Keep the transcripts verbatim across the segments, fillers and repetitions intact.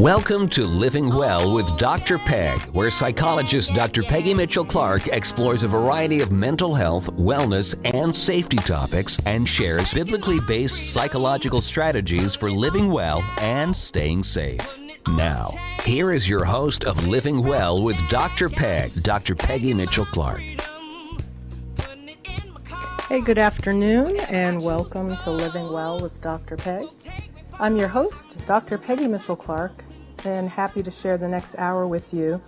Welcome to Living Well with Doctor Peg, where psychologist Doctor Peggy Mitchell-Clark explores a variety of mental health, wellness, and safety topics and shares biblically based psychological strategies for living well and staying safe. Now, here is your host of Living Well with Doctor Peg, Doctor Peggy Mitchell-Clark. Hey, good afternoon, and welcome to Living Well with Doctor Peg. I'm your host, Doctor Peggy Mitchell-Clark, and happy to share the next hour with you,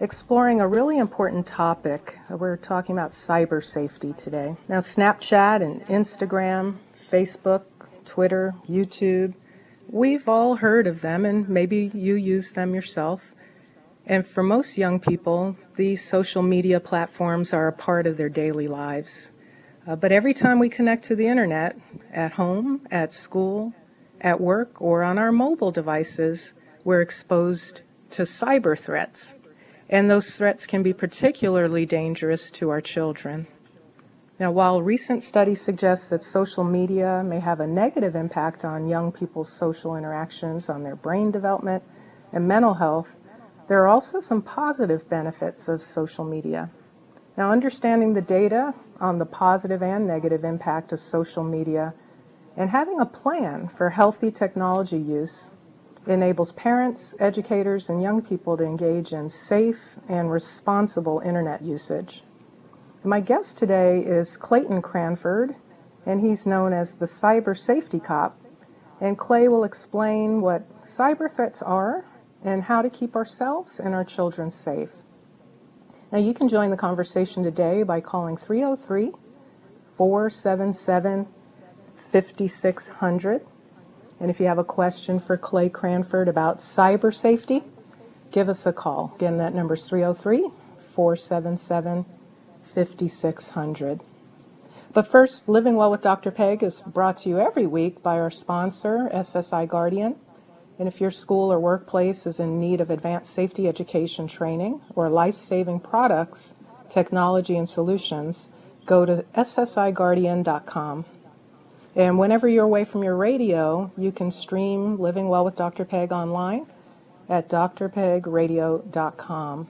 exploring a really important topic. We're talking about cyber safety today. Now, Snapchat and Instagram, Facebook, Twitter, YouTube, we've all heard of them, and maybe you use them yourself. And for most young people, these social media platforms are a part of their daily lives. Uh, but every time we connect to the internet, at home, at school, at work, or on our mobile devices, we're exposed to cyber threats. And those threats can be particularly dangerous to our children. Now, while recent studies suggest that social media may have a negative impact on young people's social interactions, on their brain development and mental health, there are also some positive benefits of social media. Now, understanding the data on the positive and negative impact of social media and having a plan for healthy technology use enables parents, educators, and young people to engage in safe and responsible internet usage. My guest today is Clayton Cranford, and he's known as the Cyber Safety Cop. And Clay will explain what cyber threats are and how to keep ourselves and our children safe. Now, you can join the conversation today by calling three oh three, four seven seven, five six zero zero. And if you have a question for Clay Cranford about cyber safety, give us a call. Again, that number is three oh three, four seven seven, five six zero zero. But first, Living Well with Doctor Peg is brought to you every week by our sponsor, S S I Guardian. And if your school or workplace is in need of advanced safety education training or life-saving products, technology, and solutions, go to S S I Guardian dot com. And whenever you're away from your radio, you can stream Living Well with Doctor Peg online at D R peg radio dot com.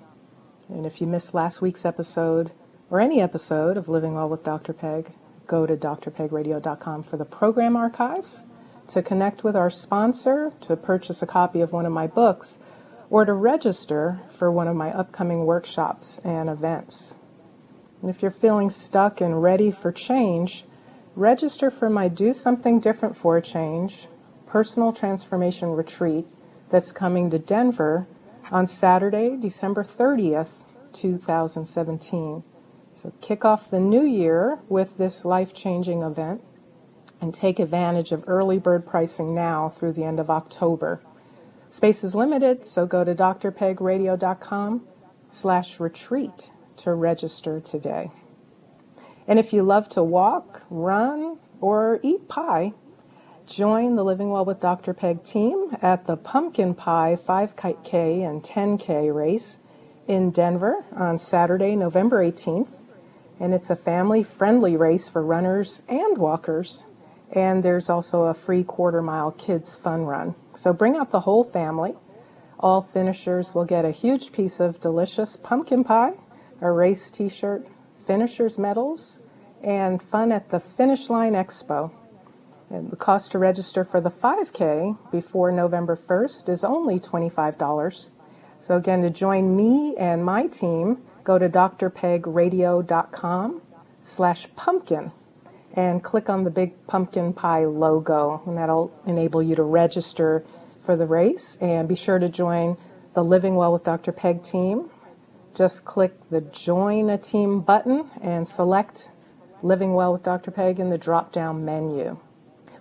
And if you missed last week's episode or any episode of Living Well with Doctor Peg, go to D R peg radio dot com for the program archives, to connect with our sponsor, to purchase a copy of one of my books, or to register for one of my upcoming workshops and events. And if you're feeling stuck and ready for change, register for my Do Something Different for a Change Personal Transformation Retreat that's coming to Denver on Saturday, December thirtieth, two thousand seventeen. So kick off the new year with this life-changing event, and take advantage of early bird pricing now through the end of October. Space is limited, so go to D R peg radio dot com slash retreat to register today. And if you love to walk, run, or eat pie, join the Living Well with Doctor Peg team at the Pumpkin Pie five K and ten K race in Denver on Saturday, November eighteenth. And it's a family-friendly race for runners and walkers. And there's also a free quarter-mile kids fun run. So bring out the whole family. All finishers will get a huge piece of delicious pumpkin pie, a race t-shirt, finishers medals, and fun at the Finish Line Expo. And the cost to register for the five K before November first is only twenty-five dollars. So again, to join me and my team, go to D R peg radio dot com slash pumpkin. And click on the Big Pumpkin Pie logo, and that'll enable you to register for the race. And be sure to join the Living Well with Doctor Peg team. Just click the Join a Team button and select Living Well with Doctor Peg in the drop-down menu.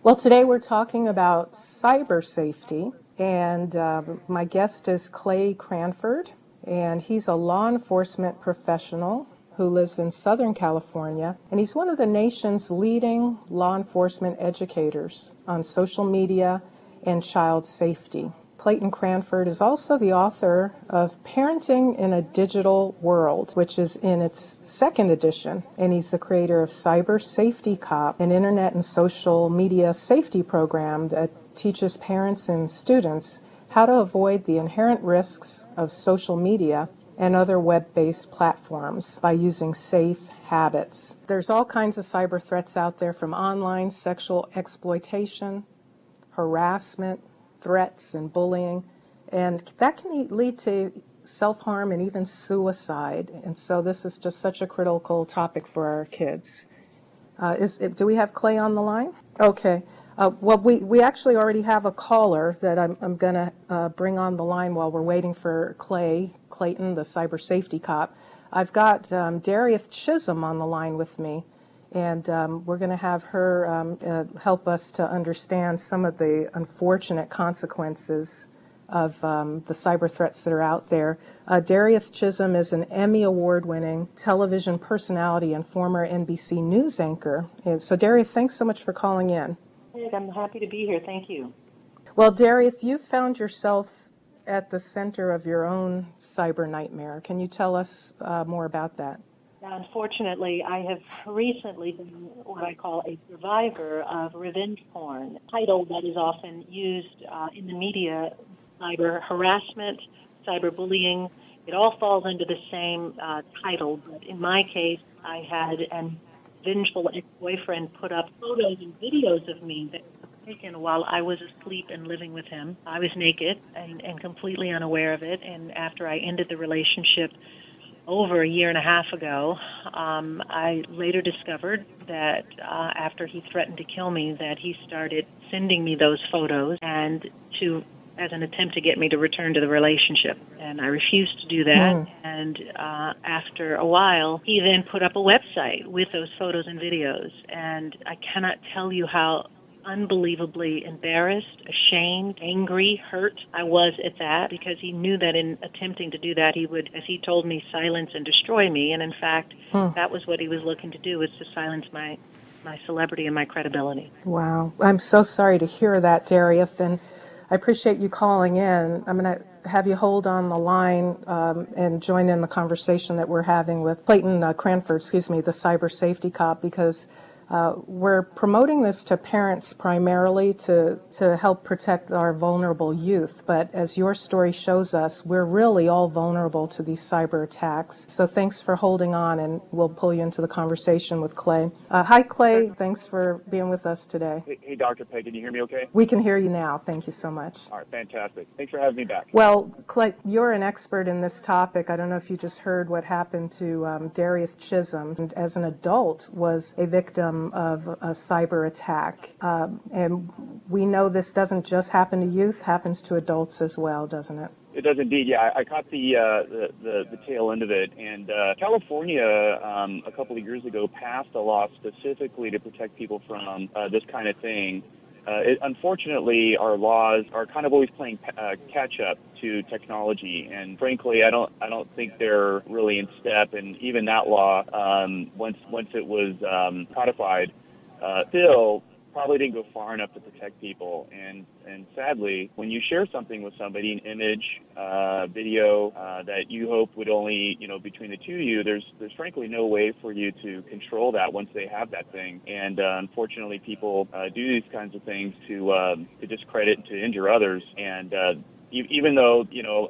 Well, today we're talking about cyber safety, and uh, my guest is Clay Cranford, and he's a law enforcement professional who lives in Southern California, and he's one of the nation's leading law enforcement educators on social media and child safety. Clayton Cranford is also the author of Parenting in a Digital World, which is in its second edition, and he's the creator of Cyber Safety Cop, an internet and social media safety program that teaches parents and students how to avoid the inherent risks of social media and other web-based platforms by using safe habits. There's all kinds of cyber threats out there, from online sexual exploitation, harassment, threats, and bullying, and that can lead to self-harm and even suicide, and so this is just such a critical topic for our kids. Uh, is, do we have Clay on the line? Okay. Uh, well, we, we actually already have a caller that I'm, I'm going to uh, bring on the line while we're waiting for Clay, Clayton, the cyber safety cop. I've got um, Darieth Chisholm on the line with me, and um, we're going to have her um, uh, help us to understand some of the unfortunate consequences of um, the cyber threats that are out there. Uh, Darieth Chisholm is an Emmy Award-winning television personality and former N B C News anchor. And so, Darieth, thanks so much for calling in. I'm happy to be here. Thank you. Well, Darieth, you found yourself at the center of your own cyber nightmare. Can you tell us uh, more about that? Unfortunately, I have recently been what I call a survivor of revenge porn, a title that is often used uh, in the media. Cyber harassment, cyber bullying, it all falls under the same uh, title. But in my case, I had an vengeful ex-boyfriend put up photos and videos of me that were taken while I was asleep and living with him. I was naked and, and completely unaware of it. And after I ended the relationship over a year and a half ago, um, I later discovered that uh, after he threatened to kill me, that he started sending me those photos and to as an attempt to get me to return to the relationship. And I refused to do that. Mm. And uh, after a while, he then put up a website with those photos and videos. And I cannot tell you how unbelievably embarrassed, ashamed, angry, hurt I was at that, because he knew that in attempting to do that, he would, as he told me, silence and destroy me. And in fact, mm. that was what he was looking to do, was to silence my, my celebrity and my credibility. Wow. I'm so sorry to hear that, Darieth. And I appreciate you calling in. I'm going to have you hold on the line um, and join in the conversation that we're having with Clayton uh, Cranford, excuse me, the cyber safety cop, because uh, we're promoting this to parents primarily to, to help protect our vulnerable youth. But as your story shows us, we're really all vulnerable to these cyber attacks. So thanks for holding on, and we'll pull you into the conversation with Clay. Uh, hi, Clay. Thanks for being with us today. Hey, hey, Doctor Peggy, can you hear me okay? We can hear you now. Thank you so much. All right, fantastic. Thanks for having me back. Well, Clay, you're an expert in this topic. I don't know if you just heard what happened to um, Darieth Chisholm, and as an adult was a victim of a cyber attack. Um, and we know this doesn't just happen to youth, happens to adults as well, doesn't it? It does indeed, yeah. I, I caught the, uh, the, the the tail end of it. And uh, California, um, a couple of years ago, passed a law specifically to protect people from uh, this kind of thing. Uh, it, unfortunately, our laws are kind of always playing uh, catch-up to technology, and frankly, I don't, I don't think they're really in step. And even that law, um, once, once it was um, codified, uh, still probably didn't go far enough to protect people. And, and sadly, when you share something with somebody, an image, uh, video uh, that you hope would only, you know, between the two of you, there's, there's frankly no way for you to control that once they have that thing. And uh, unfortunately, people uh, do these kinds of things to, um, to discredit and to injure others. And uh, even though, you know,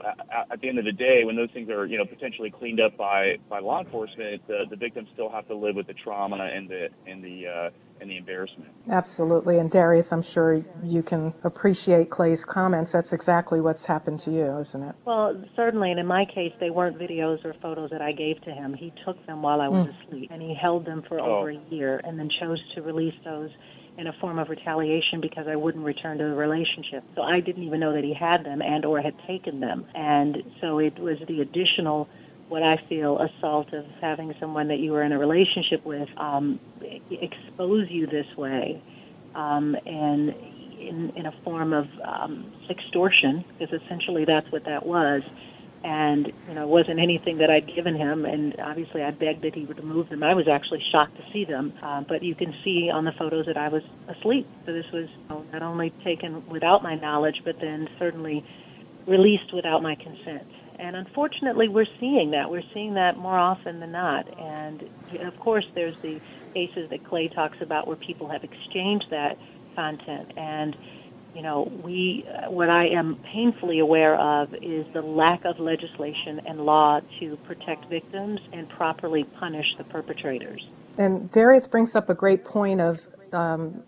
at the end of the day, when those things are, you know, potentially cleaned up by, by law enforcement, the, the victims still have to live with the trauma and the and the uh, and the embarrassment. Absolutely. And Darieth, I'm sure you can appreciate Clay's comments. That's exactly what's happened to you, isn't it? Well, certainly. And in my case, they weren't videos or photos that I gave to him. He took them while I was mm. asleep, and he held them for oh. over a year, and then chose to release those in a form of retaliation because I wouldn't return to the relationship. So I didn't even know that he had them and or had taken them. And so it was the additional, what I feel, assault of having someone that you were in a relationship with um, expose you this way um, and in, in a form of um, sextortion, because essentially that's what that was. And, you know, it wasn't anything that I'd given him, and obviously I begged that he would remove them. I was actually shocked to see them, uh, but you can see on the photos that I was asleep. So this was, you know, not only taken without my knowledge, but then certainly released without my consent. And unfortunately, we're seeing that. We're seeing that more often than not. And, of course, there's the cases that Clay talks about where people have exchanged that content, and You know, we, what I am painfully aware of is the lack of legislation and law to protect victims and properly punish the perpetrators. And Darieth brings up a great point of um,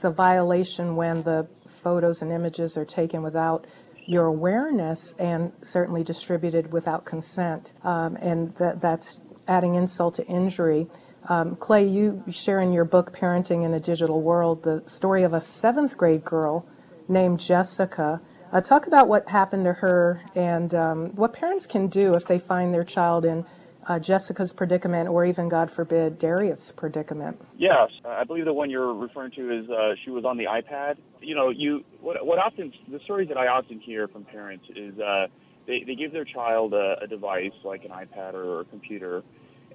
the violation when the photos and images are taken without your awareness and certainly distributed without consent, um, and that that's adding insult to injury. Um, Clay, you share in your book, Parenting in a Digital World, the story of a seventh grade girl named Jessica. Uh, talk about what happened to her and um, what parents can do if they find their child in uh, Jessica's predicament or even, God forbid, Darieth's predicament. Yes, I believe the one you're referring to is uh, she was on the iPad. You know, you what, what often the stories that I often hear from parents is uh, they, they give their child a, a device like an iPad or a computer,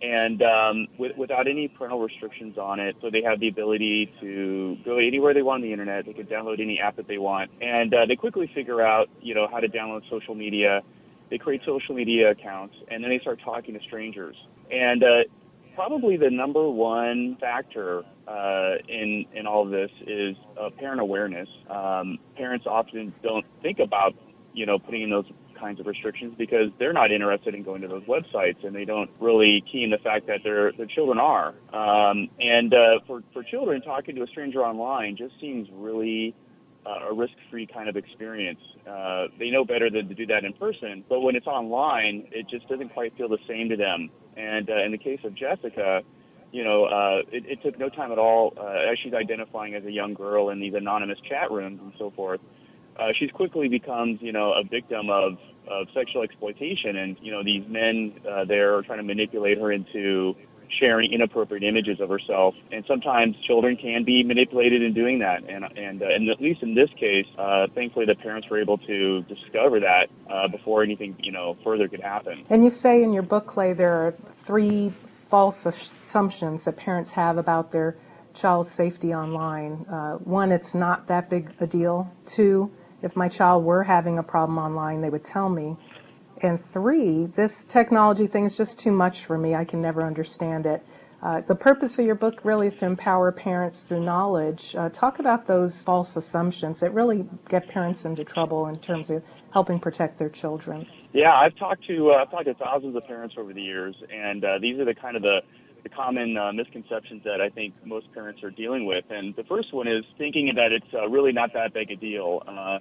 and um, with, without any parental restrictions on it, so they have the ability to go anywhere they want on the internet. They can download any app that they want, and uh, they quickly figure out, you know, how to download social media. They create social media accounts, and then they start talking to strangers. And uh, probably the number one factor uh, in in all of this is uh, parent awareness. Um, parents often don't think about, you know, putting in those kinds of restrictions because they're not interested in going to those websites, and they don't really key in the fact that their their children are. Um, and uh, for, for children, talking to a stranger online just seems really uh, a risk-free kind of experience. Uh, they know better than to do that in person, but when it's online, it just doesn't quite feel the same to them. And uh, in the case of Jessica, you know, uh, it, it took no time at all, uh, as she's identifying as a young girl in these anonymous chat rooms and so forth. Uh, she's quickly becomes, you know, a victim of, of sexual exploitation. And, you know, these men uh, there are trying to manipulate her into sharing inappropriate images of herself. And sometimes children can be manipulated in doing that. And, and, uh, and at least in this case, uh, thankfully the parents were able to discover that uh, before anything, you know, further could happen. And you say in your book, Clay, there are three false assumptions that parents have about their child's safety online. Uh, one, it's not that big a deal. Two, if my child were having a problem online, they would tell me. And three, this technology thing is just too much for me. I can never understand it. Uh, the purpose of your book really is to empower parents through knowledge. Uh, talk about those false assumptions that really get parents into trouble in terms of helping protect their children. Yeah, I've talked to uh, I've talked to thousands of parents over the years, and uh, these are the kind of the the common uh, misconceptions that I think most parents are dealing with. And the first one is thinking that it's uh, really not that big a deal. Uh,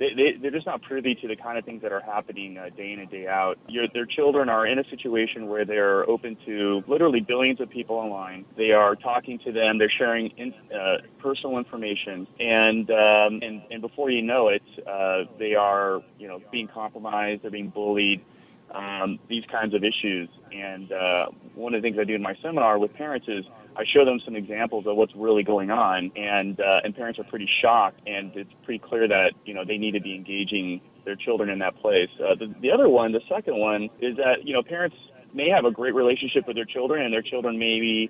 they, they, they're just not privy to the kind of things that are happening uh, day in and day out. Your, their children are in a situation where they're open to literally billions of people online. They are talking to them. They're sharing in, uh, personal information. And, um, and and before you know it, uh, they are, you know, being compromised. They're being bullied. Um, these kinds of issues. And uh, one of the things I do in my seminar with parents is I show them some examples of what's really going on, and uh, and parents are pretty shocked, and it's pretty clear that, you know, they need to be engaging their children in that place. Uh, the, the other one, the second one, is that, you know, parents may have a great relationship with their children, and their children may be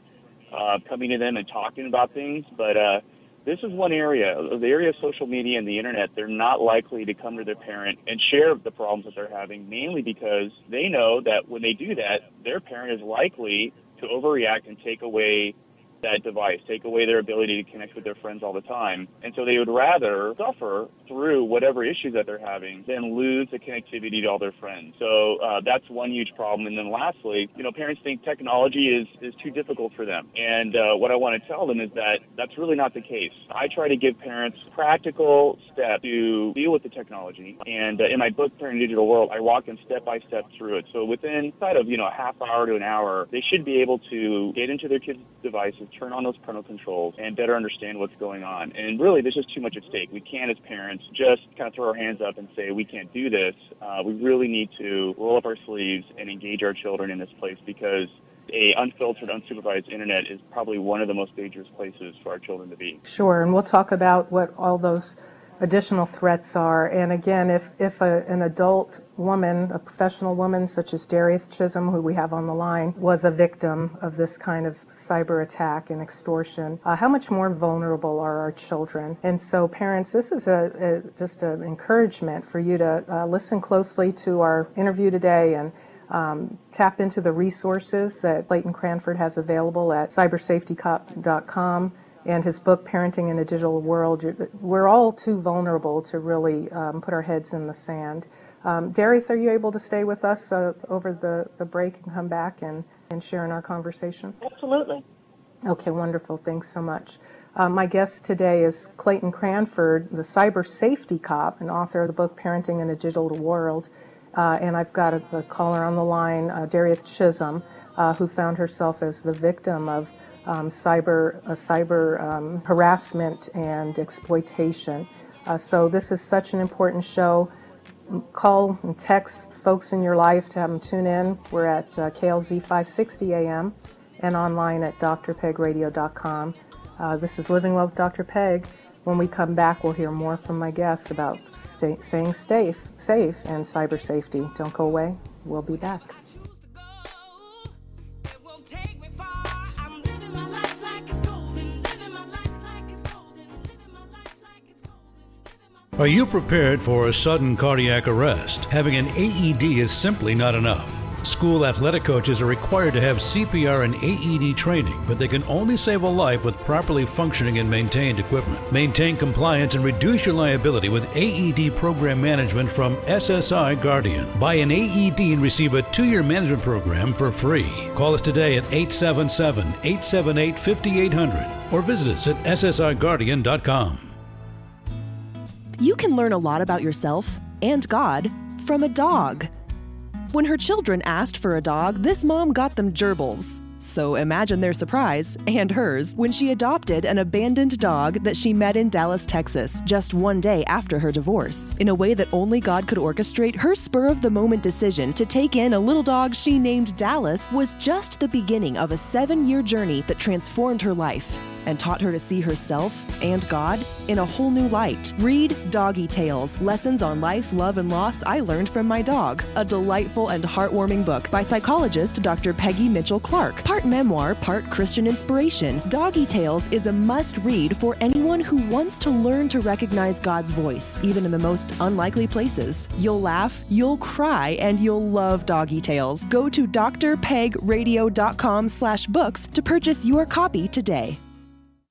uh, coming to them and talking about things, but uh, this is one area, the area of social media and the internet, they're not likely to come to their parent and share the problems that they're having, mainly because they know that when they do that, their parent is likely to overreact and take away that device, take away their ability to connect with their friends all the time. And so they would rather suffer through whatever issues that they're having than lose the connectivity to all their friends. So uh, that's one huge problem. And then lastly, you know, parents think technology is, is too difficult for them. And uh, what I want to tell them is that that's really not the case. I try to give parents practical steps to deal with the technology. And uh, in my book, Parenting in a Digital World, I walk them step by step through it. So within inside of, you know, a half hour to an hour, they should be able to get into their kids' devices, turn on those parental controls, and better understand what's going on. And really, there's just too much at stake. We can't, as parents, just kind of throw our hands up and say, we can't do this. Uh, we really need to roll up our sleeves and engage our children in this place, because a unfiltered, unsupervised internet is probably one of the most dangerous places for our children to be. Sure, and we'll talk about what all those additional threats are. And again, if, if a, an adult woman, a professional woman such as Darieth Chisholm, who we have on the line, was a victim of this kind of cyber attack and extortion, uh, how much more vulnerable are our children? And so parents, this is a, a just an encouragement for you to uh, listen closely to our interview today and Um, tap into the resources that Clayton Cranford has available at cyber safety cop dot com. and his book, Parenting in a Digital World, we're all too vulnerable to really um, put our heads in the sand. Um, Darieth, are you able to stay with us uh, over the, the break and come back and, and share in our conversation? Absolutely. Okay, wonderful. Thanks so much. Uh, my guest today is Clayton Cranford, the Cyber Safety Cop, and author of the book, Parenting in a Digital World. Uh, and I've got a, a caller on the line, uh, Darieth Chisholm, uh, who found herself as the victim of Um, cyber uh, cyber um, harassment and exploitation. Uh, so this is such an important show. Call and text folks in your life to have them tune in. We're at uh, K L Z five sixty A M and online at D R peg radio dot com. Uh, this is Living Well with Doctor Peg. When we come back, we'll hear more from my guests about stay, staying safe, safe and cyber safety. Don't go away. We'll be back. Are you prepared for a sudden cardiac arrest? Having an A E D is simply not enough. School athletic coaches are required to have C P R and A E D training, but they can only save a life with properly functioning and maintained equipment. Maintain compliance and reduce your liability with A E D program management from S S I Guardian. Buy an A E D and receive a two-year management program for free. Call us today at eight seven seven, eight seven eight, five eight zero zero or visit us at S S I Guardian dot com. You can learn a lot about yourself and God from a dog. When her children asked for a dog, this mom got them gerbils. So imagine their surprise, and hers, when she adopted an abandoned dog that she met in Dallas, Texas, just one day after her divorce. In a way that only God could orchestrate, her spur-of-the-moment decision to take in a little dog she named Dallas was just the beginning of a seven-year journey that transformed her life and taught her to see herself and God in a whole new light. Read Doggy Tales, Lessons on Life, Love, and Loss I Learned from My Dog, a delightful and heartwarming book by psychologist Doctor Peggy Mitchell-Clark. Part memoir, part Christian inspiration, Doggy Tales is a must-read for anyone who wants to learn to recognize God's voice, even in the most unlikely places. You'll laugh, you'll cry, and you'll love Doggy Tales. Go to D R peg radio dot com slash books to purchase your copy today.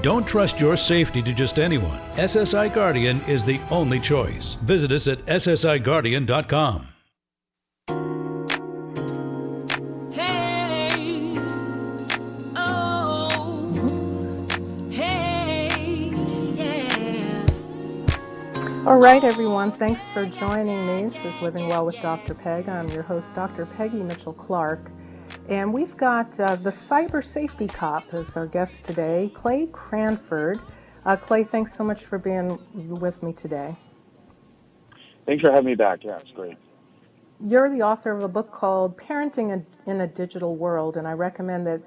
Don't trust your safety to just anyone. S S I Guardian is the only choice. Visit us at S S I Guardian dot com. Hey, oh, hey, yeah. All right, everyone, thanks for joining me. This is Living Well with Doctor Peg. I'm your host, Doctor Peggy Mitchell-Clark. And we've got uh, the Cyber Safety Cop as our guest today, Clay Cranford. Uh, Clay, thanks so much for being with me today. Thanks for having me back. Yeah, it's great. You're the author of a book called Parenting in a Digital World, and I recommend that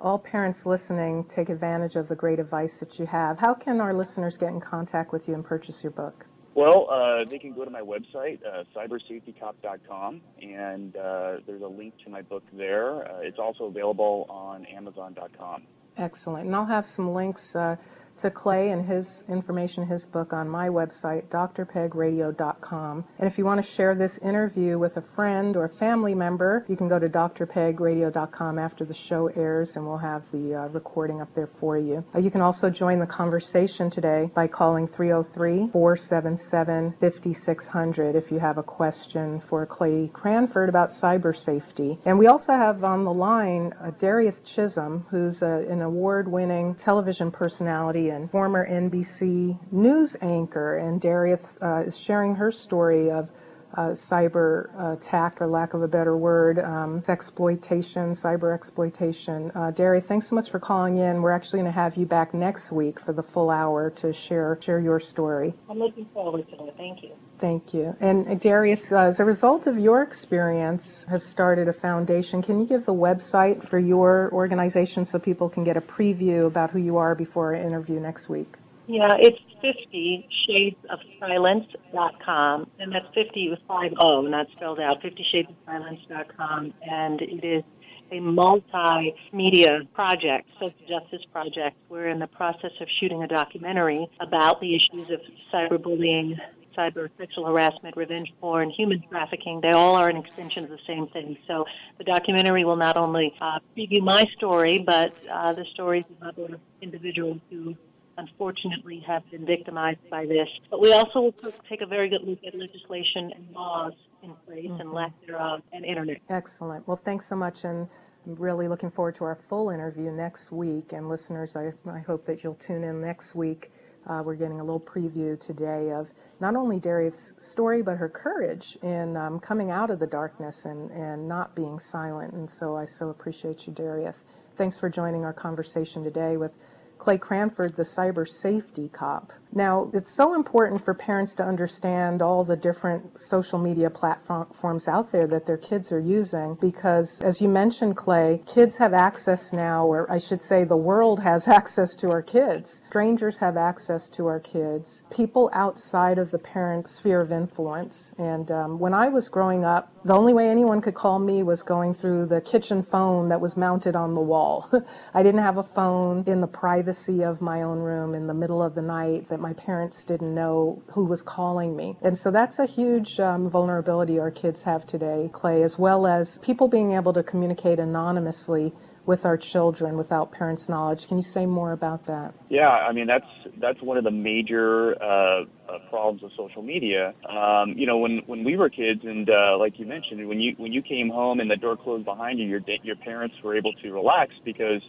all parents listening take advantage of the great advice that you have. How can our listeners get in contact with you and purchase your book? Well, uh, they can go to my website, uh, cyber safety cop dot com, and uh, there's a link to my book there. Uh, it's also available on amazon dot com. Excellent. And I'll have some links uh, to Clay and his information, his book, on my website, D R peg radio dot com. And if you want to share this interview with a friend or family member, you can go to D R peg radio dot com after the show airs, and we'll have the uh, recording up there for you. Uh, you can also join the conversation today by calling three oh three, four seven seven, five six zero zero if you have a question for Clay Cranford about cyber safety. And we also have on the line uh, Darieth Chisholm, who's a, an award-winning television personality and former N B C News anchor, and Darieth uh, is sharing her story of uh, cyber attack, or lack of a better word, um, exploitation, cyber exploitation. Uh, Darieth, thanks so much for calling in. We're actually going to have you back next week for the full hour to share share your story. I'm looking forward to it. Thank you. Thank you. And uh, Darieth, uh, as a result of your experience, have started a foundation. Can you give the website for your organization so people can get a preview about who you are before our interview next week? Yeah, it's fifty shades of silence dot com, and that's fifty with five oh, not spelled out, fifty shades of silence dot com, and it is a multimedia project, social justice project. We're in the process of shooting a documentary about the issues of cyberbullying, cyber sexual harassment, revenge porn, human trafficking. They all are an extension of the same thing. So the documentary will not only uh, preview my story, but uh, the stories of other individuals who unfortunately have been victimized by this. But we also will take a very good look at legislation and laws in place mm-hmm. and lack thereof and internet. Excellent. Well, thanks so much, and I'm really looking forward to our full interview next week. And listeners, I, I hope that you'll tune in next week. Uh, we're getting a little preview today of not only Darieth's story, but her courage in um, coming out of the darkness and, and not being silent. And so I so appreciate you, Darieth. Thanks for joining our conversation today with Clay Cranford, the Cyber Safety Cop. Now, it's so important for parents to understand all the different social media platforms out there that their kids are using because, as you mentioned, Clay, kids have access now, or I should say the world has access to our kids. Strangers have access to our kids, people outside of the parent's sphere of influence. And um, when I was growing up, the only way anyone could call me was going through the kitchen phone that was mounted on the wall. I didn't have a phone in the privacy of my own room in the middle of the night that my parents didn't know who was calling me. And so that's a huge um, vulnerability our kids have today, Clay, as well as people being able to communicate anonymously with our children without parents' knowledge. Can you say more about that? Yeah, I mean, that's that's one of the major uh, problems of social media. Um, you know, when, when we were kids, and uh, like you mentioned, when you when you came home and the door closed behind you, your your parents were able to relax because,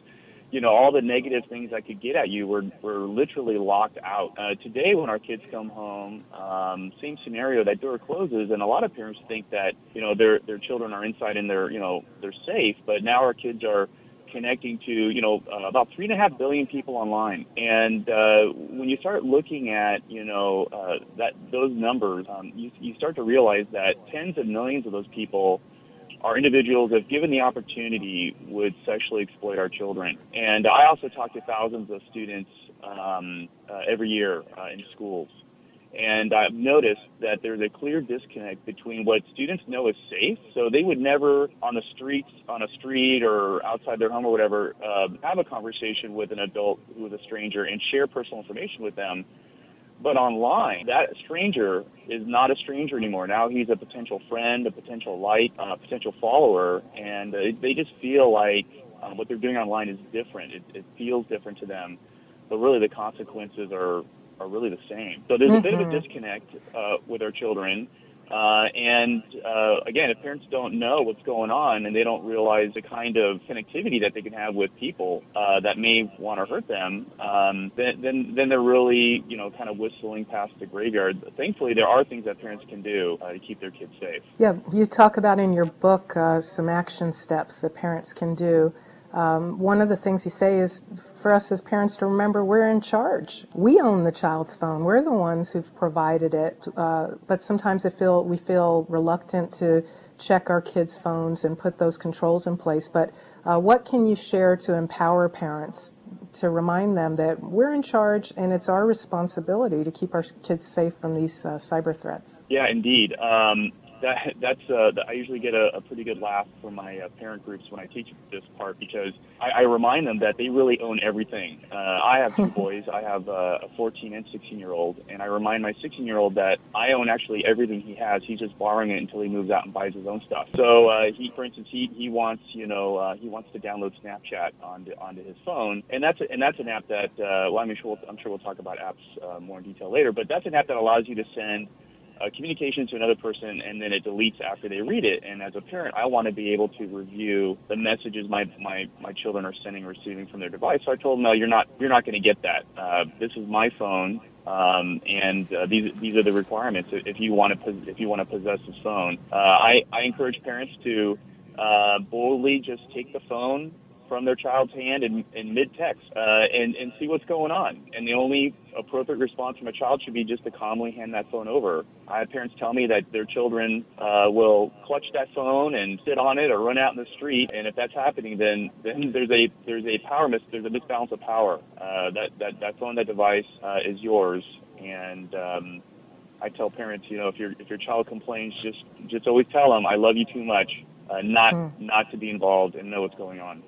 you know, all the negative things I could get at you were, were literally locked out. Uh, today, when our kids come home, um, same scenario, that door closes, and a lot of parents think that, you know, their their children are inside and they're, you know, they're safe, but now our kids are connecting to, you know, uh, about three and a half billion people online. And uh, when you start looking at, you know, uh, that those numbers, um, you, you start to realize that tens of millions of those people are individuals that, given the opportunity, would sexually exploit our children. And I also talk to thousands of students um, uh, every year uh, in schools. And I've noticed that there's a clear disconnect between what students know is safe, so they would never on the streets, on a street or outside their home or whatever, uh, have a conversation with an adult who is a stranger and share personal information with them. But online, that stranger is not a stranger anymore. Now he's a potential friend, a potential like, a potential follower, and they just feel like um, what they're doing online is different. It, it feels different to them, but really the consequences are, are really the same. So there's mm-hmm. a bit of a disconnect uh, with our children. Uh, and, uh, again, if parents don't know what's going on and they don't realize the kind of connectivity that they can have with people, uh, that may want to hurt them, um, then, then, then they're really, you know, kind of whistling past the graveyard. Thankfully, there are things that parents can do uh, to keep their kids safe. Yeah, you talk about in your book uh, some action steps that parents can do. Um, one of the things you say is for us as parents to remember we're in charge. We own the child's phone. We're the ones who've provided it. Uh, but sometimes I feel, we feel reluctant to check our kids' phones and put those controls in place. But uh, what can you share to empower parents to remind them that we're in charge and it's our responsibility to keep our kids safe from these uh, cyber threats? Yeah, indeed. Um, That, that's uh, I usually get a, a pretty good laugh from my uh, parent groups when I teach this part because I, I remind them that they really own everything. Uh, I have two boys. I have uh, a fourteen and sixteen year old, and I remind my sixteen year old that I own actually everything he has. He's just borrowing it until he moves out and buys his own stuff. So uh, he, for instance, he, he wants you know uh, he wants to download Snapchat onto onto his phone, and that's a, and that's an app that uh, well, I'm sure we'll, I'm sure we'll talk about apps uh, more in detail later. But that's an app that allows you to send Uh, communication to another person, and then it deletes after they read it. And as a parent, I want to be able to review the messages my my, my children are sending or receiving from their device. So I told them, no, you're not you're not going to get that. Uh, this is my phone, um, and uh, these these are the requirements if you want to if you want to possess this phone. Uh, I I encourage parents to uh, boldly just take the phone from their child's hand in, in mid-text uh, and, and see what's going on. And the only appropriate response from a child should be just to calmly hand that phone over. I have parents tell me that their children uh, will clutch that phone and sit on it or run out in the street. And if that's happening, then, then there's a there's a power mis- there's a misbalance of power. Uh, that, that, that phone, that device uh, is yours. And um, I tell parents, you know, if your if your child complains, just just always tell them, I love you too much, uh, not mm. not to be involved and know what's going on.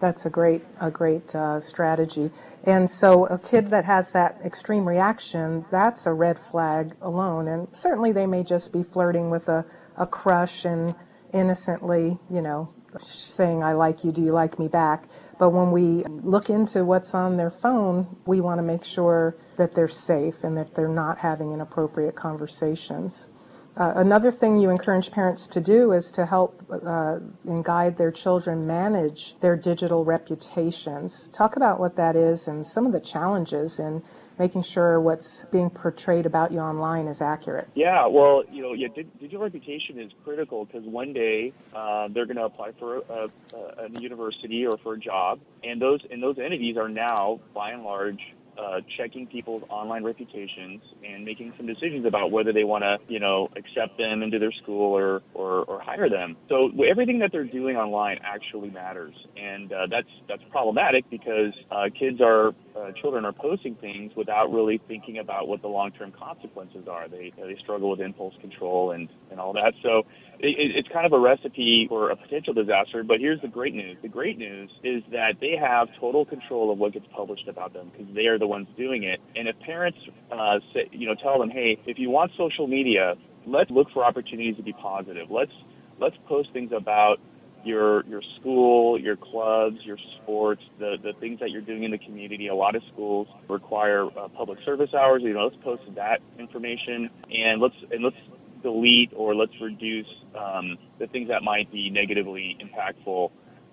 That's a great a great uh, strategy. And so a kid that has that extreme reaction, that's a red flag alone. And certainly they may just be flirting with a, a crush and innocently, you know, saying, I like you, do you like me back? But when we look into what's on their phone, we want to make sure that they're safe and that they're not having inappropriate conversations. Uh, another thing you encourage parents to do is to help uh, and guide their children manage their digital reputations. Talk about what that is and some of the challenges in making sure what's being portrayed about you online is accurate. Yeah, well, you know, yeah, digital reputation is critical because one day uh, they're going to apply for a, a, a university or for a job, and those and those entities are now, by and large, Uh, checking people's online reputations and making some decisions about whether they want to, you know, accept them into their school or, or, or hire them. So everything that they're doing online actually matters, and uh, that's that's problematic because uh, kids are uh, children are posting things without really thinking about what the long-term consequences are. They you know, they struggle with impulse control and, and all that. So it, it's kind of a recipe for a potential disaster. But here's the great news: the great news is that they have total control of what gets published about them because they are the the ones doing it. And if parents, uh, say, you know, tell them, hey, if you want social media, let's look for opportunities to be positive. Let's let's post things about your your school, your clubs, your sports, the, the things that you're doing in the community. A lot of schools require uh, public service hours. You know, let's post that information and let's and let's delete or let's reduce um, the things that might be negatively impactful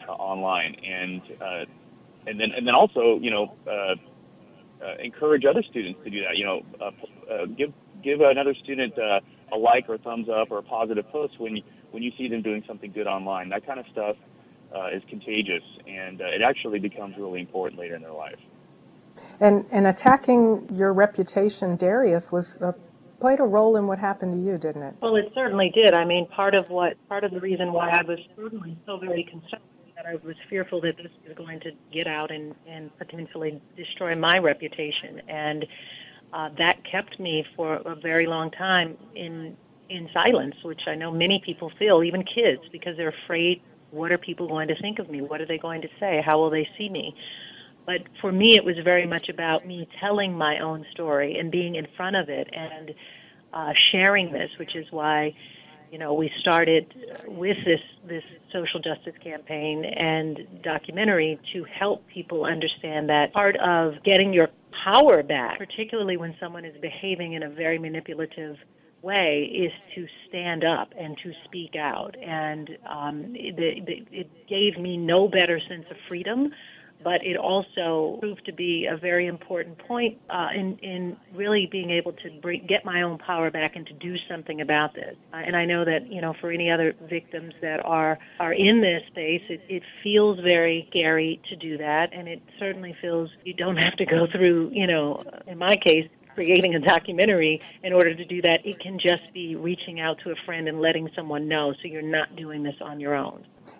uh, online. And uh, and then and then also, you know. Uh, Uh, encourage other students to do that. You know, uh, uh, give give another student uh, a like or a thumbs up or a positive post when you, when you see them doing something good online. That kind of stuff uh, is contagious, and uh, it actually becomes really important later in their life. And and attacking your reputation, Darieth, was a, played a role in what happened to you, didn't it? Well, it certainly did. I mean, part of what part of the reason why I was certainly so very concerned. I was fearful that this was going to get out and, and potentially destroy my reputation, and uh, that kept me for a very long time in in silence, which I know many people feel, even kids, because they're afraid, what are people going to think of me? What are they going to say? How will they see me? But for me, it was very much about me telling my own story and being in front of it and uh, sharing this, which is why you know, we started with this, this social justice campaign and documentary to help people understand that part of getting your power back, particularly when someone is behaving in a very manipulative way, is to stand up and to speak out. And um, it, it gave me no better sense of freedom, but it also proved to be a very important point uh, in, in really being able to bring, get my own power back and to do something about this. Uh, and I know that, you know, for any other victims that are, are in this space, it, it feels very scary to do that, and it certainly feels you don't have to go through, you know, in my case, creating a documentary in order to do that. It can just be reaching out to a friend and letting someone know so you're not doing this on your own.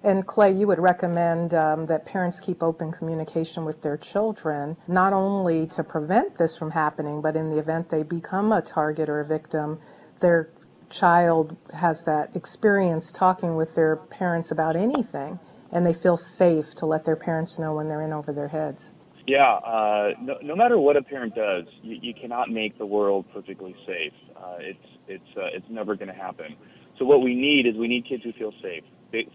And Clay, you would recommend um, that parents keep open communication with their children, not only to prevent this from happening, but in the event they become a target or a victim, their child has that experience talking with their parents about anything, and they feel safe to let their parents know when they're in over their heads. Yeah, uh, no, no matter what a parent does, you, you cannot make the world perfectly safe. Uh, it's it's uh, it's never going to happen. So what we need is we need kids who feel safe,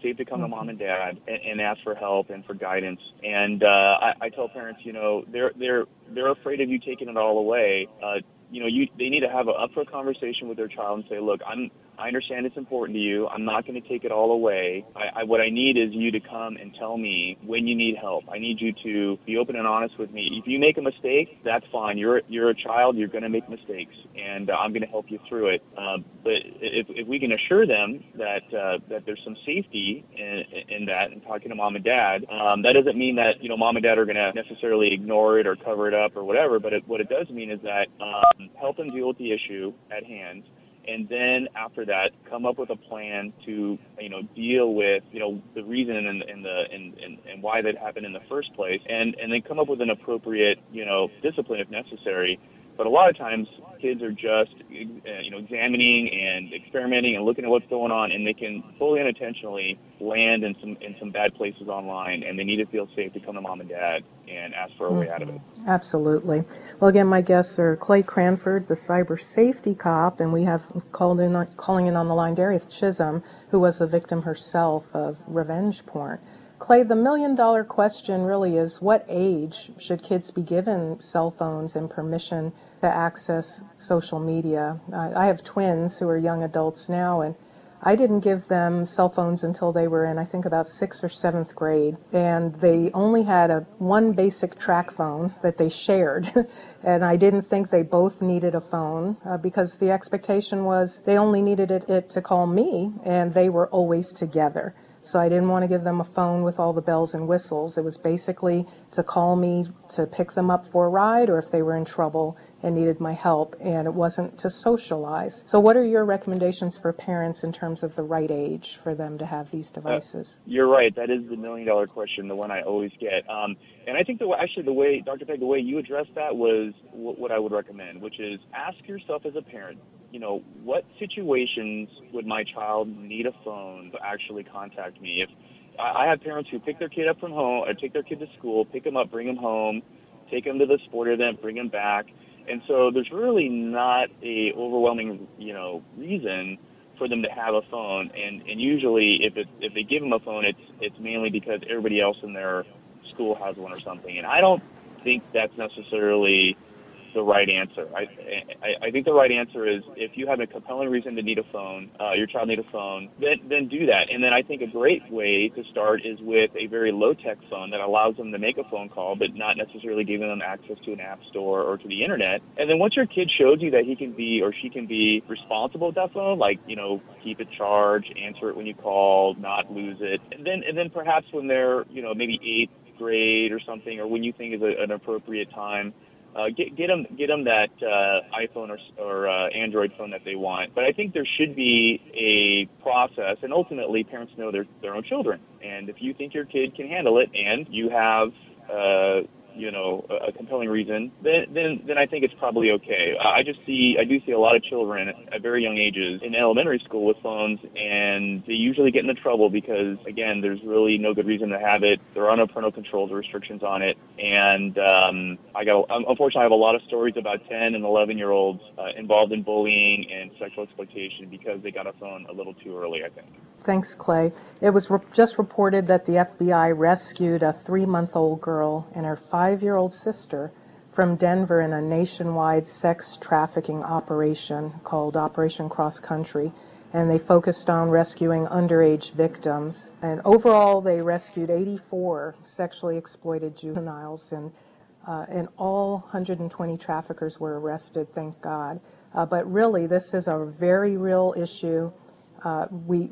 safe to come to mom and dad and, and ask for help and for guidance. And uh, I, I tell parents, you know, they're they're they're afraid of you taking it all away. Uh, you know, you they need to have an upfront conversation with their child and say, look, I'm I understand it's important to you. I'm not going to take it all away. I, I, what I need is you to come and tell me when you need help. I need you to be open and honest with me. If you make a mistake, that's fine. You're you're a child. You're going to make mistakes, and uh, I'm going to help you through it. Uh, but if, if we can assure them that uh, that there's some safety in, in that, and talking to mom and dad, um, that doesn't mean that you know mom and dad are going to necessarily ignore it or cover it up or whatever. But it, what it does mean is that um, help them deal with the issue at hand. And then after that, come up with a plan to, you know, deal with, you know, the reason and, and the and, and, and why that happened in the first place, and, and then come up with an appropriate, you know, discipline if necessary. But a lot of times, kids are just, you know, examining and experimenting and looking at what's going on, and they can fully unintentionally land in some in some bad places online, and they need to feel safe to come to mom and dad and ask for a mm-hmm. way out of it. Absolutely. Well, again, my guests are Clay Cranford, the cyber safety cop, and we have called in calling in on the line Darieth Chisholm, who was the victim herself of revenge porn. Clay, the million-dollar question really is, what age should kids be given cell phones and permission to access social media? Uh, I have twins who are young adults now, and I didn't give them cell phones until they were in, I think, about sixth or seventh grade, and they only had a one basic track phone that they shared, and I didn't think they both needed a phone uh, because the expectation was they only needed it, it to call me, and they were always together. So I didn't want to give them a phone with all the bells and whistles. It was basically to call me to pick them up for a ride or if they were in trouble and needed my help, and it wasn't to socialize. So what are your recommendations for parents in terms of the right age for them to have these devices? Uh, you're right. That is the million-dollar question, the one I always get. Um, and I think, the way, actually, the way, Doctor Pegg, the way you addressed that was what, what I would recommend, which is ask yourself as a parent, you know, what situations would my child need a phone to actually contact me? If I have parents who pick their kid up from home, or take their kid to school, pick them up, bring them home, take them to the sport event, bring them back. And so there's really not a overwhelming, you know, reason for them to have a phone. And, and usually if it, if they give them a phone, it's, it's mainly because everybody else in their school has one or something. And I don't think that's necessarily the right answer. I, I I think the right answer is if you have a compelling reason to need a phone, uh, your child need a phone, then then do that. And then I think a great way to start is with a very low-tech phone that allows them to make a phone call, but not necessarily giving them access to an app store or to the internet. And then once your kid shows you that he can be or she can be responsible with that phone, like, you know, keep it charged, answer it when you call, not lose it. And then and then perhaps when they're, you know, maybe eighth grade or something, or when you think is a, an appropriate time, Uh, get get them get them that uh, iPhone or, or uh, Android phone that they want. But I think there should be a process, and ultimately parents know their their own children. And if you think your kid can handle it, and you have uh, you know a compelling reason, then then then I think it's probably okay. I just see I do see a lot of children at very young ages in elementary school with phones, and they usually get into trouble because again, there's really no good reason to have it. There are no parental controls or restrictions on it, and um, I got unfortunately I have a lot of stories about ten and eleven year olds uh, involved in bullying and sexual exploitation because they got a phone a little too early, I think. Thanks, Clay. It was re- just reported that the F B I rescued a three-month-old girl and her five-year-old sister from Denver in a nationwide sex trafficking operation called Operation Cross Country, and they focused on rescuing underage victims. And overall, they rescued eighty-four sexually exploited juveniles, and, uh, and all one hundred twenty traffickers were arrested, thank God. Uh, but really, this is a very real issue. Uh, we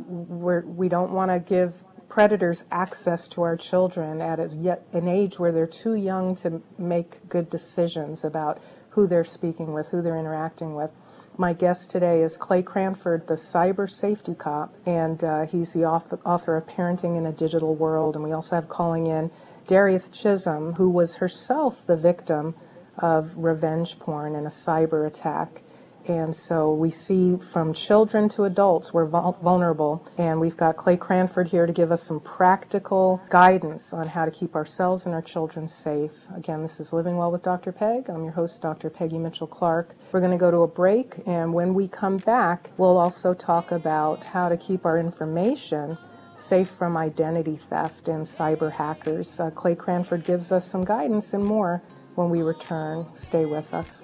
we're, we don't want to give predators access to our children at a, yet an age where they're too young to make good decisions about who they're speaking with, who they're interacting with. My guest today is Clay Cranford, the cyber safety cop, and uh, he's the author, author of Parenting in a Digital World. And we also have calling in Darieth Chisholm, who was herself the victim of revenge porn and a cyber attack. And so we see from children to adults, we're vulnerable. And we've got Clay Cranford here to give us some practical guidance on how to keep ourselves and our children safe. Again, this is Living Well with Doctor Pegg. I'm your host, Doctor Peggy Mitchell-Clark. We're going to go to a break. And when we come back, we'll also talk about how to keep our information safe from identity theft and cyber hackers. Uh, Clay Cranford gives us some guidance and more when we return. Stay with us.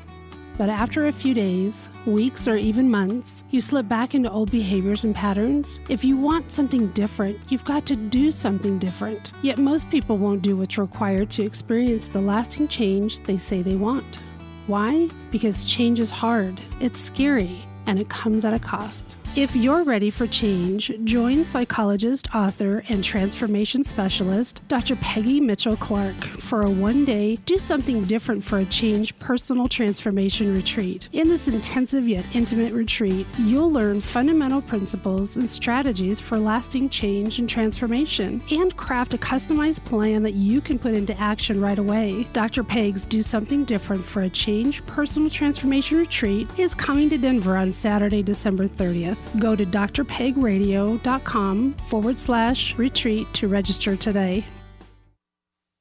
but after a few days, weeks, or even months, you slip back into old behaviors and patterns? If you want something different, you've got to do something different. Yet most people won't do what's required to experience the lasting change they say they want. Why? Because change is hard, it's scary, and it comes at a cost. If you're ready for change, join psychologist, author, and transformation specialist, Doctor Peggy Mitchell-Clark, for a one-day, do something different for a change personal transformation retreat. In this intensive yet intimate retreat, you'll learn fundamental principles and strategies for lasting change and transformation, and craft a customized plan that you can put into action right away. Doctor Peg's Do Something Different for a Change personal transformation retreat is coming to Denver on Saturday, December thirtieth. Go to drpegradio.com forward slash retreat to register today.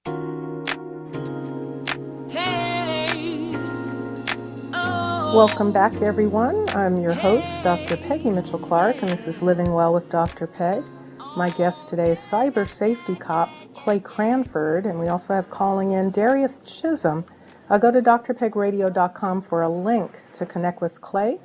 Welcome back, everyone. I'm your host, Doctor Peggy Mitchell-Clark, and this is Living Well with Doctor Peg. My guest today is Cyber Safety Cop Clay Cranford, and we also have calling in Darieth Chisholm. I'll go to D R peg radio dot com for a link to connect with Clay.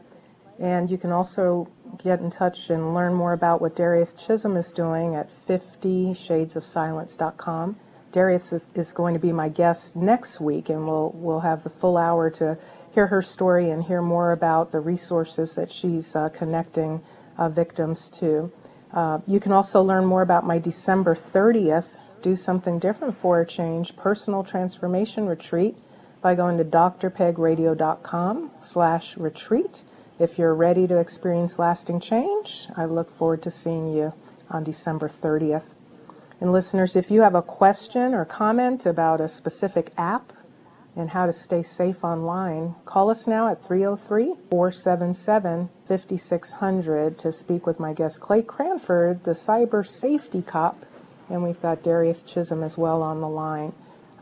And you can also get in touch and learn more about what Darieth Chisholm is doing at fifty shades of silence dot com. Darieth is, is going to be my guest next week, and we'll we'll have the full hour to hear her story and hear more about the resources that she's uh, connecting uh, victims to. Uh, you can also learn more about my December thirtieth Do Something Different for a Change Personal Transformation Retreat by going to drpegradio.com slash retreat. If you're ready to experience lasting change, I look forward to seeing you on December thirtieth. And listeners, if you have a question or comment about a specific app and how to stay safe online, call us now at three oh three, four seven seven, five six zero zero to speak with my guest Clay Cranford, the Cyber Safety Cop, and we've got Darieth Chisholm as well on the line.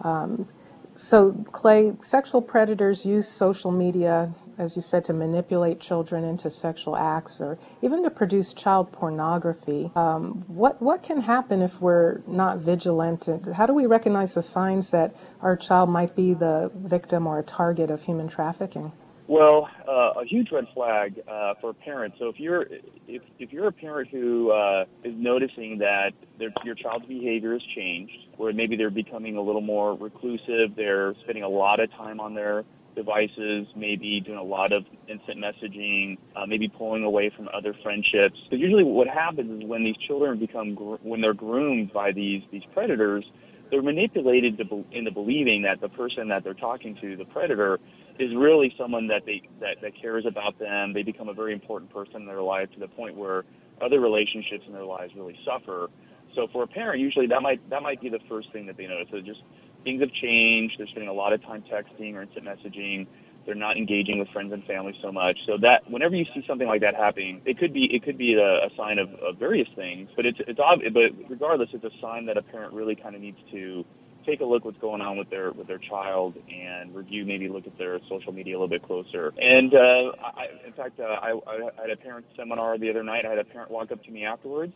Um, so, Clay, sexual predators use social media, as you said, to manipulate children into sexual acts or even to produce child pornography. Um, what what can happen if we're not vigilant? How do we recognize the signs that our child might be the victim or a target of human trafficking? Well, uh, a huge red flag uh, for parents. So if you're if if you're a parent who uh, is noticing that their, your child's behavior has changed, where maybe they're becoming a little more reclusive, they're spending a lot of time on their devices, maybe doing a lot of instant messaging, uh, maybe pulling away from other friendships. But usually what happens is when these children become, gr- when they're groomed by these these predators, they're manipulated to be- into believing that the person that they're talking to, the predator, is really someone that they that, that cares about them. They become a very important person in their life to the point where other relationships in their lives really suffer. So for a parent, usually that might that might be the first thing that they notice. So just things have changed. They're spending a lot of time texting or instant messaging. They're not engaging with friends and family so much. So that whenever you see something like that happening, it could be it could be a, a sign of, of various things. But it's it's obvious. But regardless, it's a sign that a parent really kind of needs to take a look at what's going on with their with their child and review, maybe look at their social media a little bit closer. And uh, I, in fact, uh, I, I had a parent seminar the other night. I had a parent walk up to me afterwards.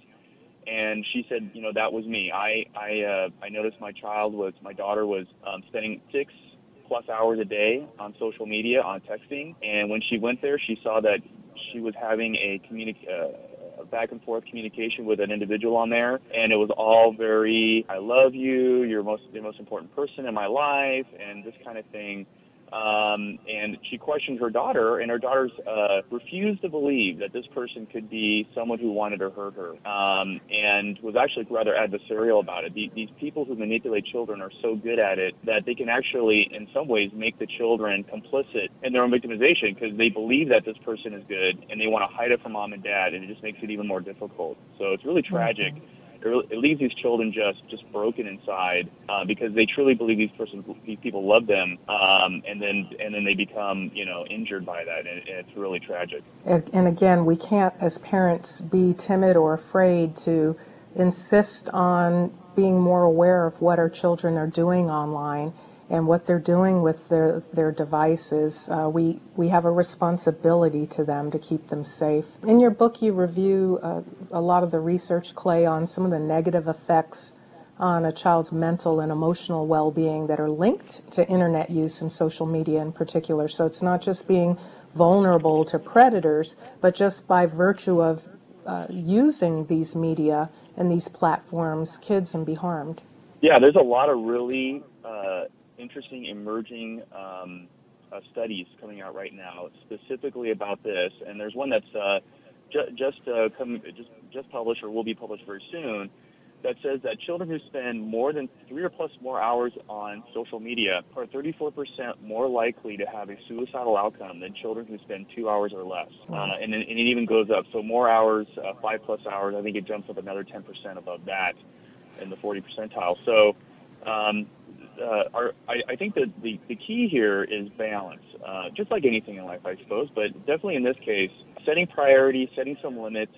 And she said, you know, that was me. I I, uh, I noticed my child was, my daughter was um, spending six plus hours a day on social media, on texting. And when she went there, she saw that she was having a communic- uh, back and forth communication with an individual on there. And it was all very, I love you, you're most, the most important person in my life, and this kind of thing. Um, and she questioned her daughter, and her daughter's uh, refused to believe that this person could be someone who wanted to hurt her, um, and was actually rather adversarial about it. The, these people who manipulate children are so good at it that they can actually, in some ways, make the children complicit in their own victimization because they believe that this person is good, and they want to hide it from mom and dad, and it just makes it even more difficult. So it's really tragic. Mm-hmm. It leaves these children just, just broken inside uh, because they truly believe these persons, these people love them, um, and then and then they become, you know, injured by that, and, and it's really tragic. And, and again, we can't, as parents, be timid or afraid to insist on being more aware of what our children are doing online and what they're doing with their their devices. Uh, we, we have a responsibility to them to keep them safe. In your book, you review uh, a lot of the research, Clay, on some of the negative effects on a child's mental and emotional well-being that are linked to internet use and social media in particular. So it's not just being vulnerable to predators, but just by virtue of uh, using these media and these platforms, kids can be harmed. Yeah, there's a lot of really... Uh, interesting emerging um, uh, studies coming out right now specifically about this, and there's one that's uh, ju- just uh, come, just just published or will be published very soon that says that children who spend more than three or plus more hours on social media are thirty-four percent more likely to have a suicidal outcome than children who spend two hours or less. Uh, and, and it even goes up. So more hours, uh, five plus hours, I think it jumps up another ten percent above that in the fortieth percentile. So um, Uh, our, I, I think that the, the key here is balance, uh, just like anything in life, I suppose, but definitely in this case, setting priorities, setting some limits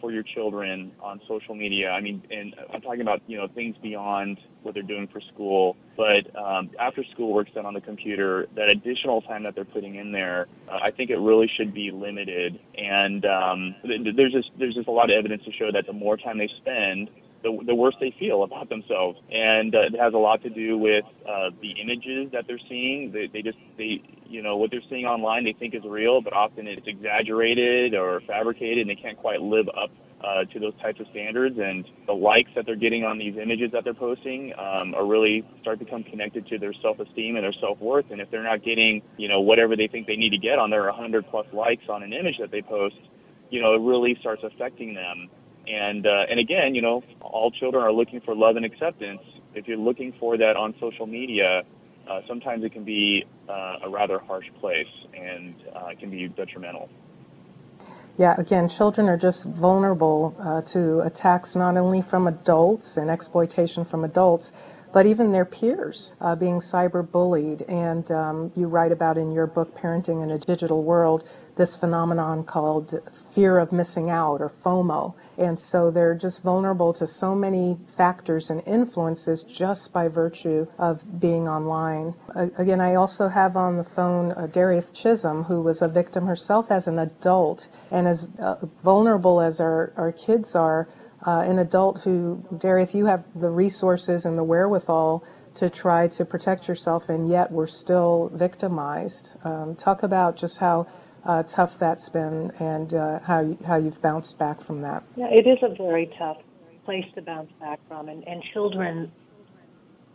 for your children on social media. I mean, and I'm talking about, you know, things beyond what they're doing for school, but um, after school work's done on the computer, that additional time that they're putting in there, uh, I think it really should be limited. And um, th- there's just there's just a lot of evidence to show that the more time they spend, The, the worse they feel about themselves, and uh, it has a lot to do with uh, the images that they're seeing. They, they just, they, you know, what they're seeing online, they think is real, but often it's exaggerated or fabricated, and they can't quite live up uh, to those types of standards. And the likes that they're getting on these images that they're posting um, are really start to become connected to their self-esteem and their self-worth. And if they're not getting, you know, whatever they think they need to get on their one hundred plus likes on an image that they post, you know, it really starts affecting them. And uh, and again, you know, all children are looking for love and acceptance. If you're looking for that on social media, uh, sometimes it can be uh, a rather harsh place, and uh, it can be detrimental. Yeah, again, children are just vulnerable uh, to attacks not only from adults and exploitation from adults, but even their peers uh, being cyberbullied. And um, you write about in your book, Parenting in a Digital World, this phenomenon called fear of missing out, or FOMO. And so they're just vulnerable to so many factors and influences just by virtue of being online. Uh, again, I also have on the phone uh, Darieth Chisholm, who was a victim herself as an adult, and as uh, vulnerable as our, our kids are, Uh, an adult who, Darieth, you have the resources and the wherewithal to try to protect yourself, and yet we're still victimized. Um, talk about just how uh, tough that's been, and uh, how, you, how you've bounced back from that. Yeah, it is a very tough place to bounce back from, and, and children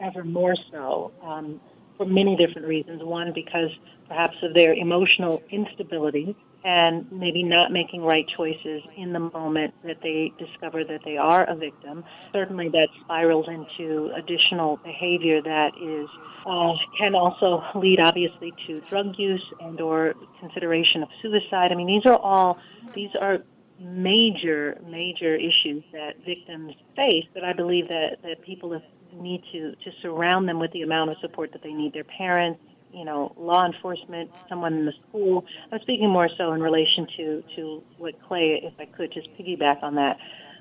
ever more so um, for many different reasons. One, because perhaps of their emotional instability, and maybe not making right choices in the moment that they discover that they are a victim. Certainly that spirals into additional behavior that is uh, can also lead, obviously, to drug use and or consideration of suicide. I mean, these are all, these are major, major issues that victims face, but I believe that, that people need to, to surround them with the amount of support that they need, their parents, you know, law enforcement, someone in the school. I'm speaking more so in relation to, to what Clay, if I could just piggyback on that.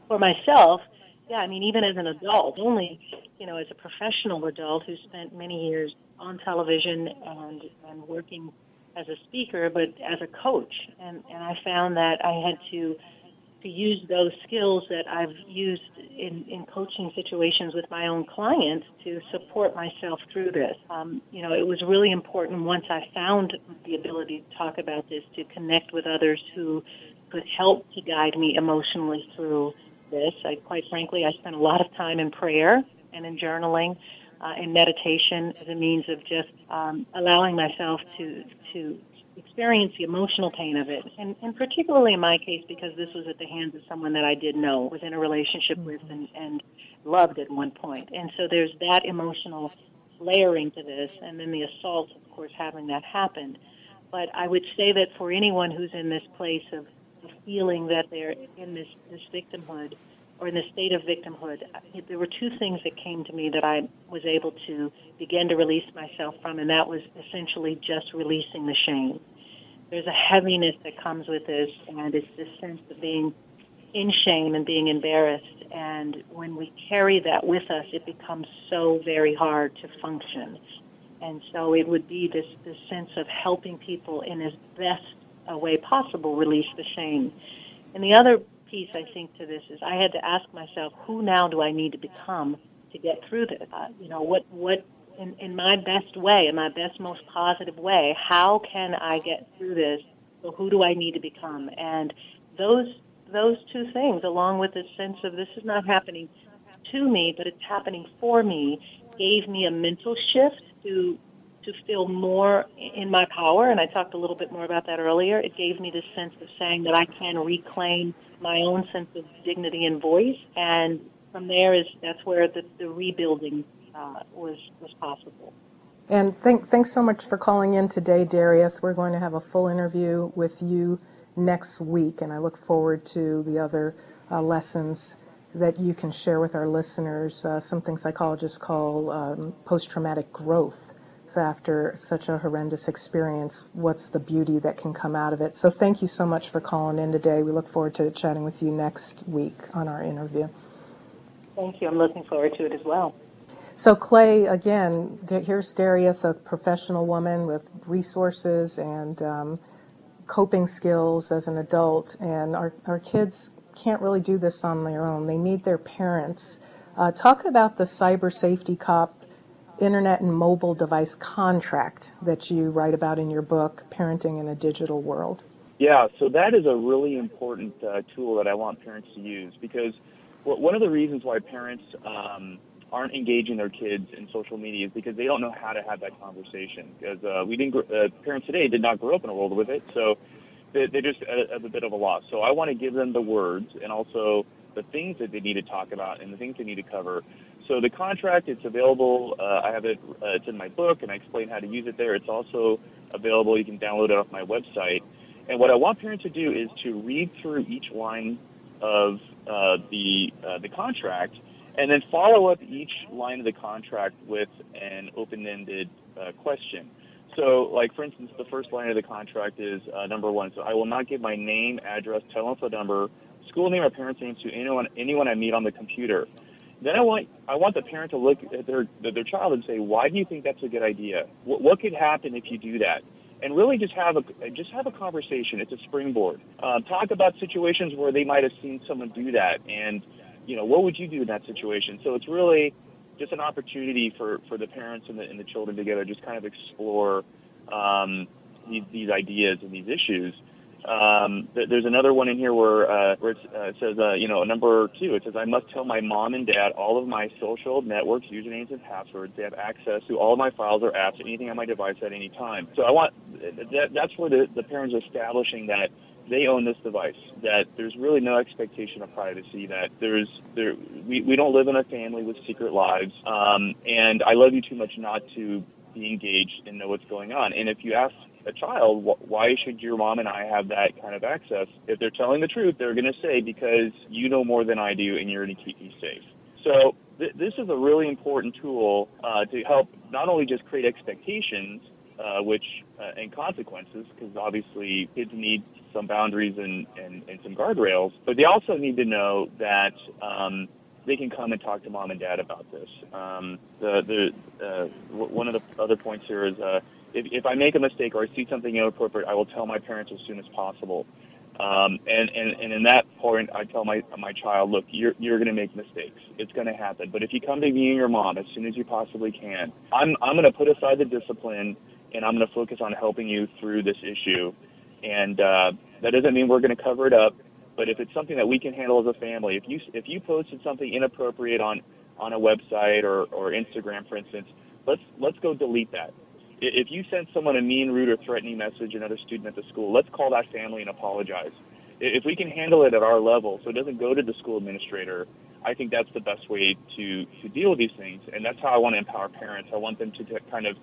For myself, yeah, I mean, even as an adult, only, you know, as a professional adult who spent many years on television and, and working as a speaker, but as a coach. And, and I found that I had to to use those skills that I've used in, in coaching situations with my own clients to support myself through this. Um, you know, it was really important once I found the ability to talk about this, to connect with others who could help to guide me emotionally through this. I, quite frankly, I spent a lot of time in prayer and in journaling uh, and meditation as a means of just um, allowing myself to to experience the emotional pain of it. And, and particularly in my case, because this was at the hands of someone that I did know, was in a relationship with, and, and loved at one point. And so there's that emotional layering to this, and then the assault, of course, having that happen. But I would say that for anyone who's in this place of feeling that they're in this, this victimhood, or in the state of victimhood, there were two things that came to me that I was able to begin to release myself from, and that was essentially just releasing the shame. There's a heaviness that comes with this, and it's this sense of being in shame and being embarrassed, and when we carry that with us, it becomes so very hard to function. And so it would be this, this sense of helping people in as best a way possible release the shame. And the other piece, I think, to this is I had to ask myself, who now do I need to become to get through this? Uh, you know, what, what in, in my best way, in my best, most positive way, how can I get through this? So who do I need to become? And those those two things, along with this sense of this is not happening to me, but it's happening for me, gave me a mental shift to to feel more in my power, and I talked a little bit more about that earlier. It gave me this sense of saying that I can reclaim my own sense of dignity and voice, and from there is that's where the, the rebuilding uh, was was possible. And thank, thanks so much for calling in today, Darieth. We're going to have a full interview with you next week, and I look forward to the other uh, lessons that you can share with our listeners, uh, something psychologists call um, post-traumatic growth. So after such a horrendous experience, what's the beauty that can come out of it? So thank you so much for calling in today. We look forward to chatting with you next week on our interview. Thank you. I'm looking forward to it as well. So Clay, again, here's Darieth, a professional woman with resources and um, coping skills as an adult. And our, our kids can't really do this on their own. They need their parents. Uh, talk about the Cyber Safety Cop Internet and mobile device contract that you write about in your book, Parenting in a Digital World. Yeah, so that is a really important uh, tool that I want parents to use, because what, one of the reasons why parents um, aren't engaging their kids in social media is because they don't know how to have that conversation. Because uh, we didn't, uh, parents today did not grow up in a world with it, so they, they're just at a, a bit of a loss. So I want to give them the words and also the things that they need to talk about and the things they need to cover. So the contract, it's available. Uh, I have it. Uh, it's in my book, and I explain how to use it there. It's also available. You can download it off my website. And what I want parents to do is to read through each line of uh, the uh, the contract, and then follow up each line of the contract with an open-ended uh, question. So, like, for instance, the first line of the contract is uh, number one. So I will not give my name, address, telephone number, school name, or parents' name to anyone anyone I meet on the computer. Then I want I want the parent to look at their their child and say, why do you think that's a good idea? What, what could happen if you do that? And really just have a just have a conversation. It's a springboard. Uh, talk about situations where they might have seen someone do that, and you know, what would you do in that situation? So it's really just an opportunity for, for the parents and the and the children together, just kind of explore um, these, these ideas and these issues. Um, there's another one in here where, uh, where it uh, says, uh, you know, number two, it says, I must tell my mom and dad all of my social networks, usernames, and passwords. They have access to all of my files or apps, anything on my device at any time. So I want, that, that's where the, the parents are establishing that they own this device, that there's really no expectation of privacy, that there's, there, we, we don't live in a family with secret lives. Um, and I love you too much not to be engaged and know what's going on. And if you ask a child, why should your mom and I have that kind of access? If they're telling the truth, they're going to say, because you know more than I do and you're going to keep me safe. So th- this is a really important tool uh, to help not only just create expectations, uh, which uh, and consequences, because obviously kids need some boundaries and, and, and some guardrails, but they also need to know that um, they can come and talk to mom and dad about this. Um, the the uh, w- one of the other points here is uh, if, if I make a mistake or I see something inappropriate, I will tell my parents as soon as possible. Um, and, and, and in that point, I tell my my child, look, you're you're going to make mistakes. It's going to happen. But if you come to me and your mom as soon as you possibly can, I'm I'm going to put aside the discipline and I'm going to focus on helping you through this issue. And uh, that doesn't mean we're going to cover it up. But if it's something that we can handle as a family, if you if you posted something inappropriate on on a website or, or Instagram, for instance, let's let's go delete that. If you send someone a mean, rude, or threatening message, another student at the school, let's call that family and apologize. If we can handle it at our level so it doesn't go to the school administrator, I think that's the best way to, to deal with these things. And that's how I want to empower parents. I want them to t- kind of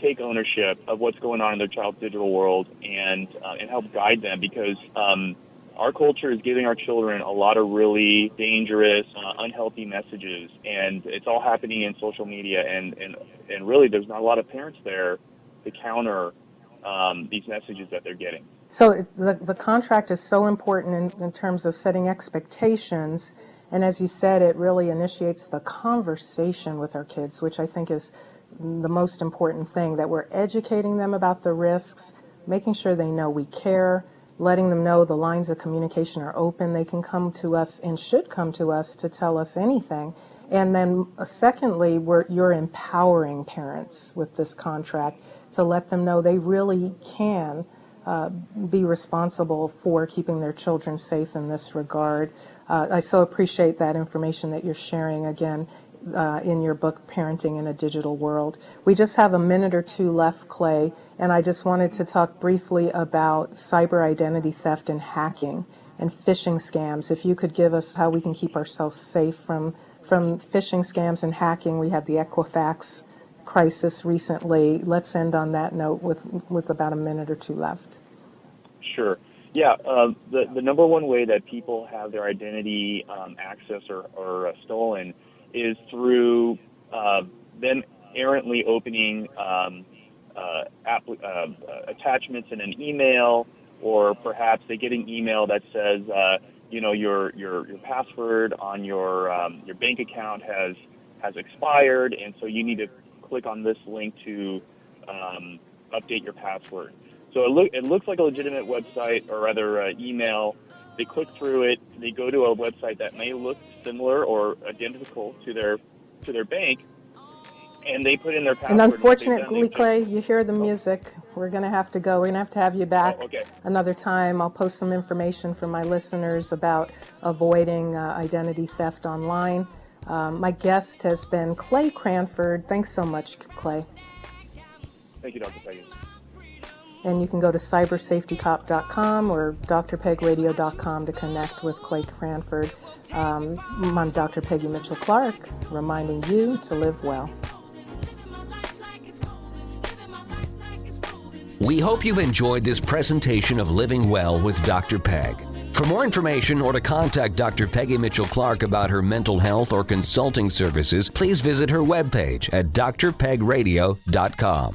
take ownership of what's going on in their child's digital world and uh, and help guide them, because um, our culture is giving our children a lot of really dangerous, uh, unhealthy messages, and it's all happening in social media. And, and, and really, there's not a lot of parents there to counter um, these messages that they're getting. So the, the contract is so important in, in terms of setting expectations. And as you said, it really initiates the conversation with our kids, which I think is the most important thing, that we're educating them about the risks, making sure they know we care, letting them know the lines of communication are open. They can come to us and should come to us to tell us anything. And then uh, secondly, we're, you're empowering parents with this contract to let them know they really can Uh, be responsible for keeping their children safe in this regard. Uh, I so appreciate that information that you're sharing again uh, in your book, Parenting in a Digital World. We just have a minute or two left, Clay, and I just wanted to talk briefly about cyber identity theft and hacking and phishing scams. If you could give us how we can keep ourselves safe from, from phishing scams and hacking. We have the Equifax crisis recently. Let's end on that note with with about a minute or two left. Sure. Yeah, uh, the, the number one way that people have their identity um, access or, or uh, stolen is through uh, them errantly opening um, uh, app, uh, attachments in an email, or perhaps they get an email that says, uh, you know, your, your your password on your um, your bank account has has expired, and so you need to click on this link to um, update your password. So it, lo- it looks like a legitimate website, or rather uh, email. They click through it. They go to a website that may look similar or identical to their to their bank, and they put in their password. And unfortunately, Clay, you hear the music. Oh. We're going to have to go. We're going to have to have you back oh, okay. another time. I'll post some information for my listeners about avoiding uh, identity theft online. Um, my guest has been Clay Cranford. Thanks so much, Clay. Thank you, Doctor Peggy. And you can go to cyber safety cop dot com or d r peg radio dot com to connect with Clay Cranford. Um, I'm Doctor Peggy Mitchell-Clark, reminding you to live well. We hope you've enjoyed this presentation of Living Well with Doctor Peg. For more information or to contact Doctor Peggy Mitchell-Clark about her mental health or consulting services, please visit her webpage at d r peg radio dot com.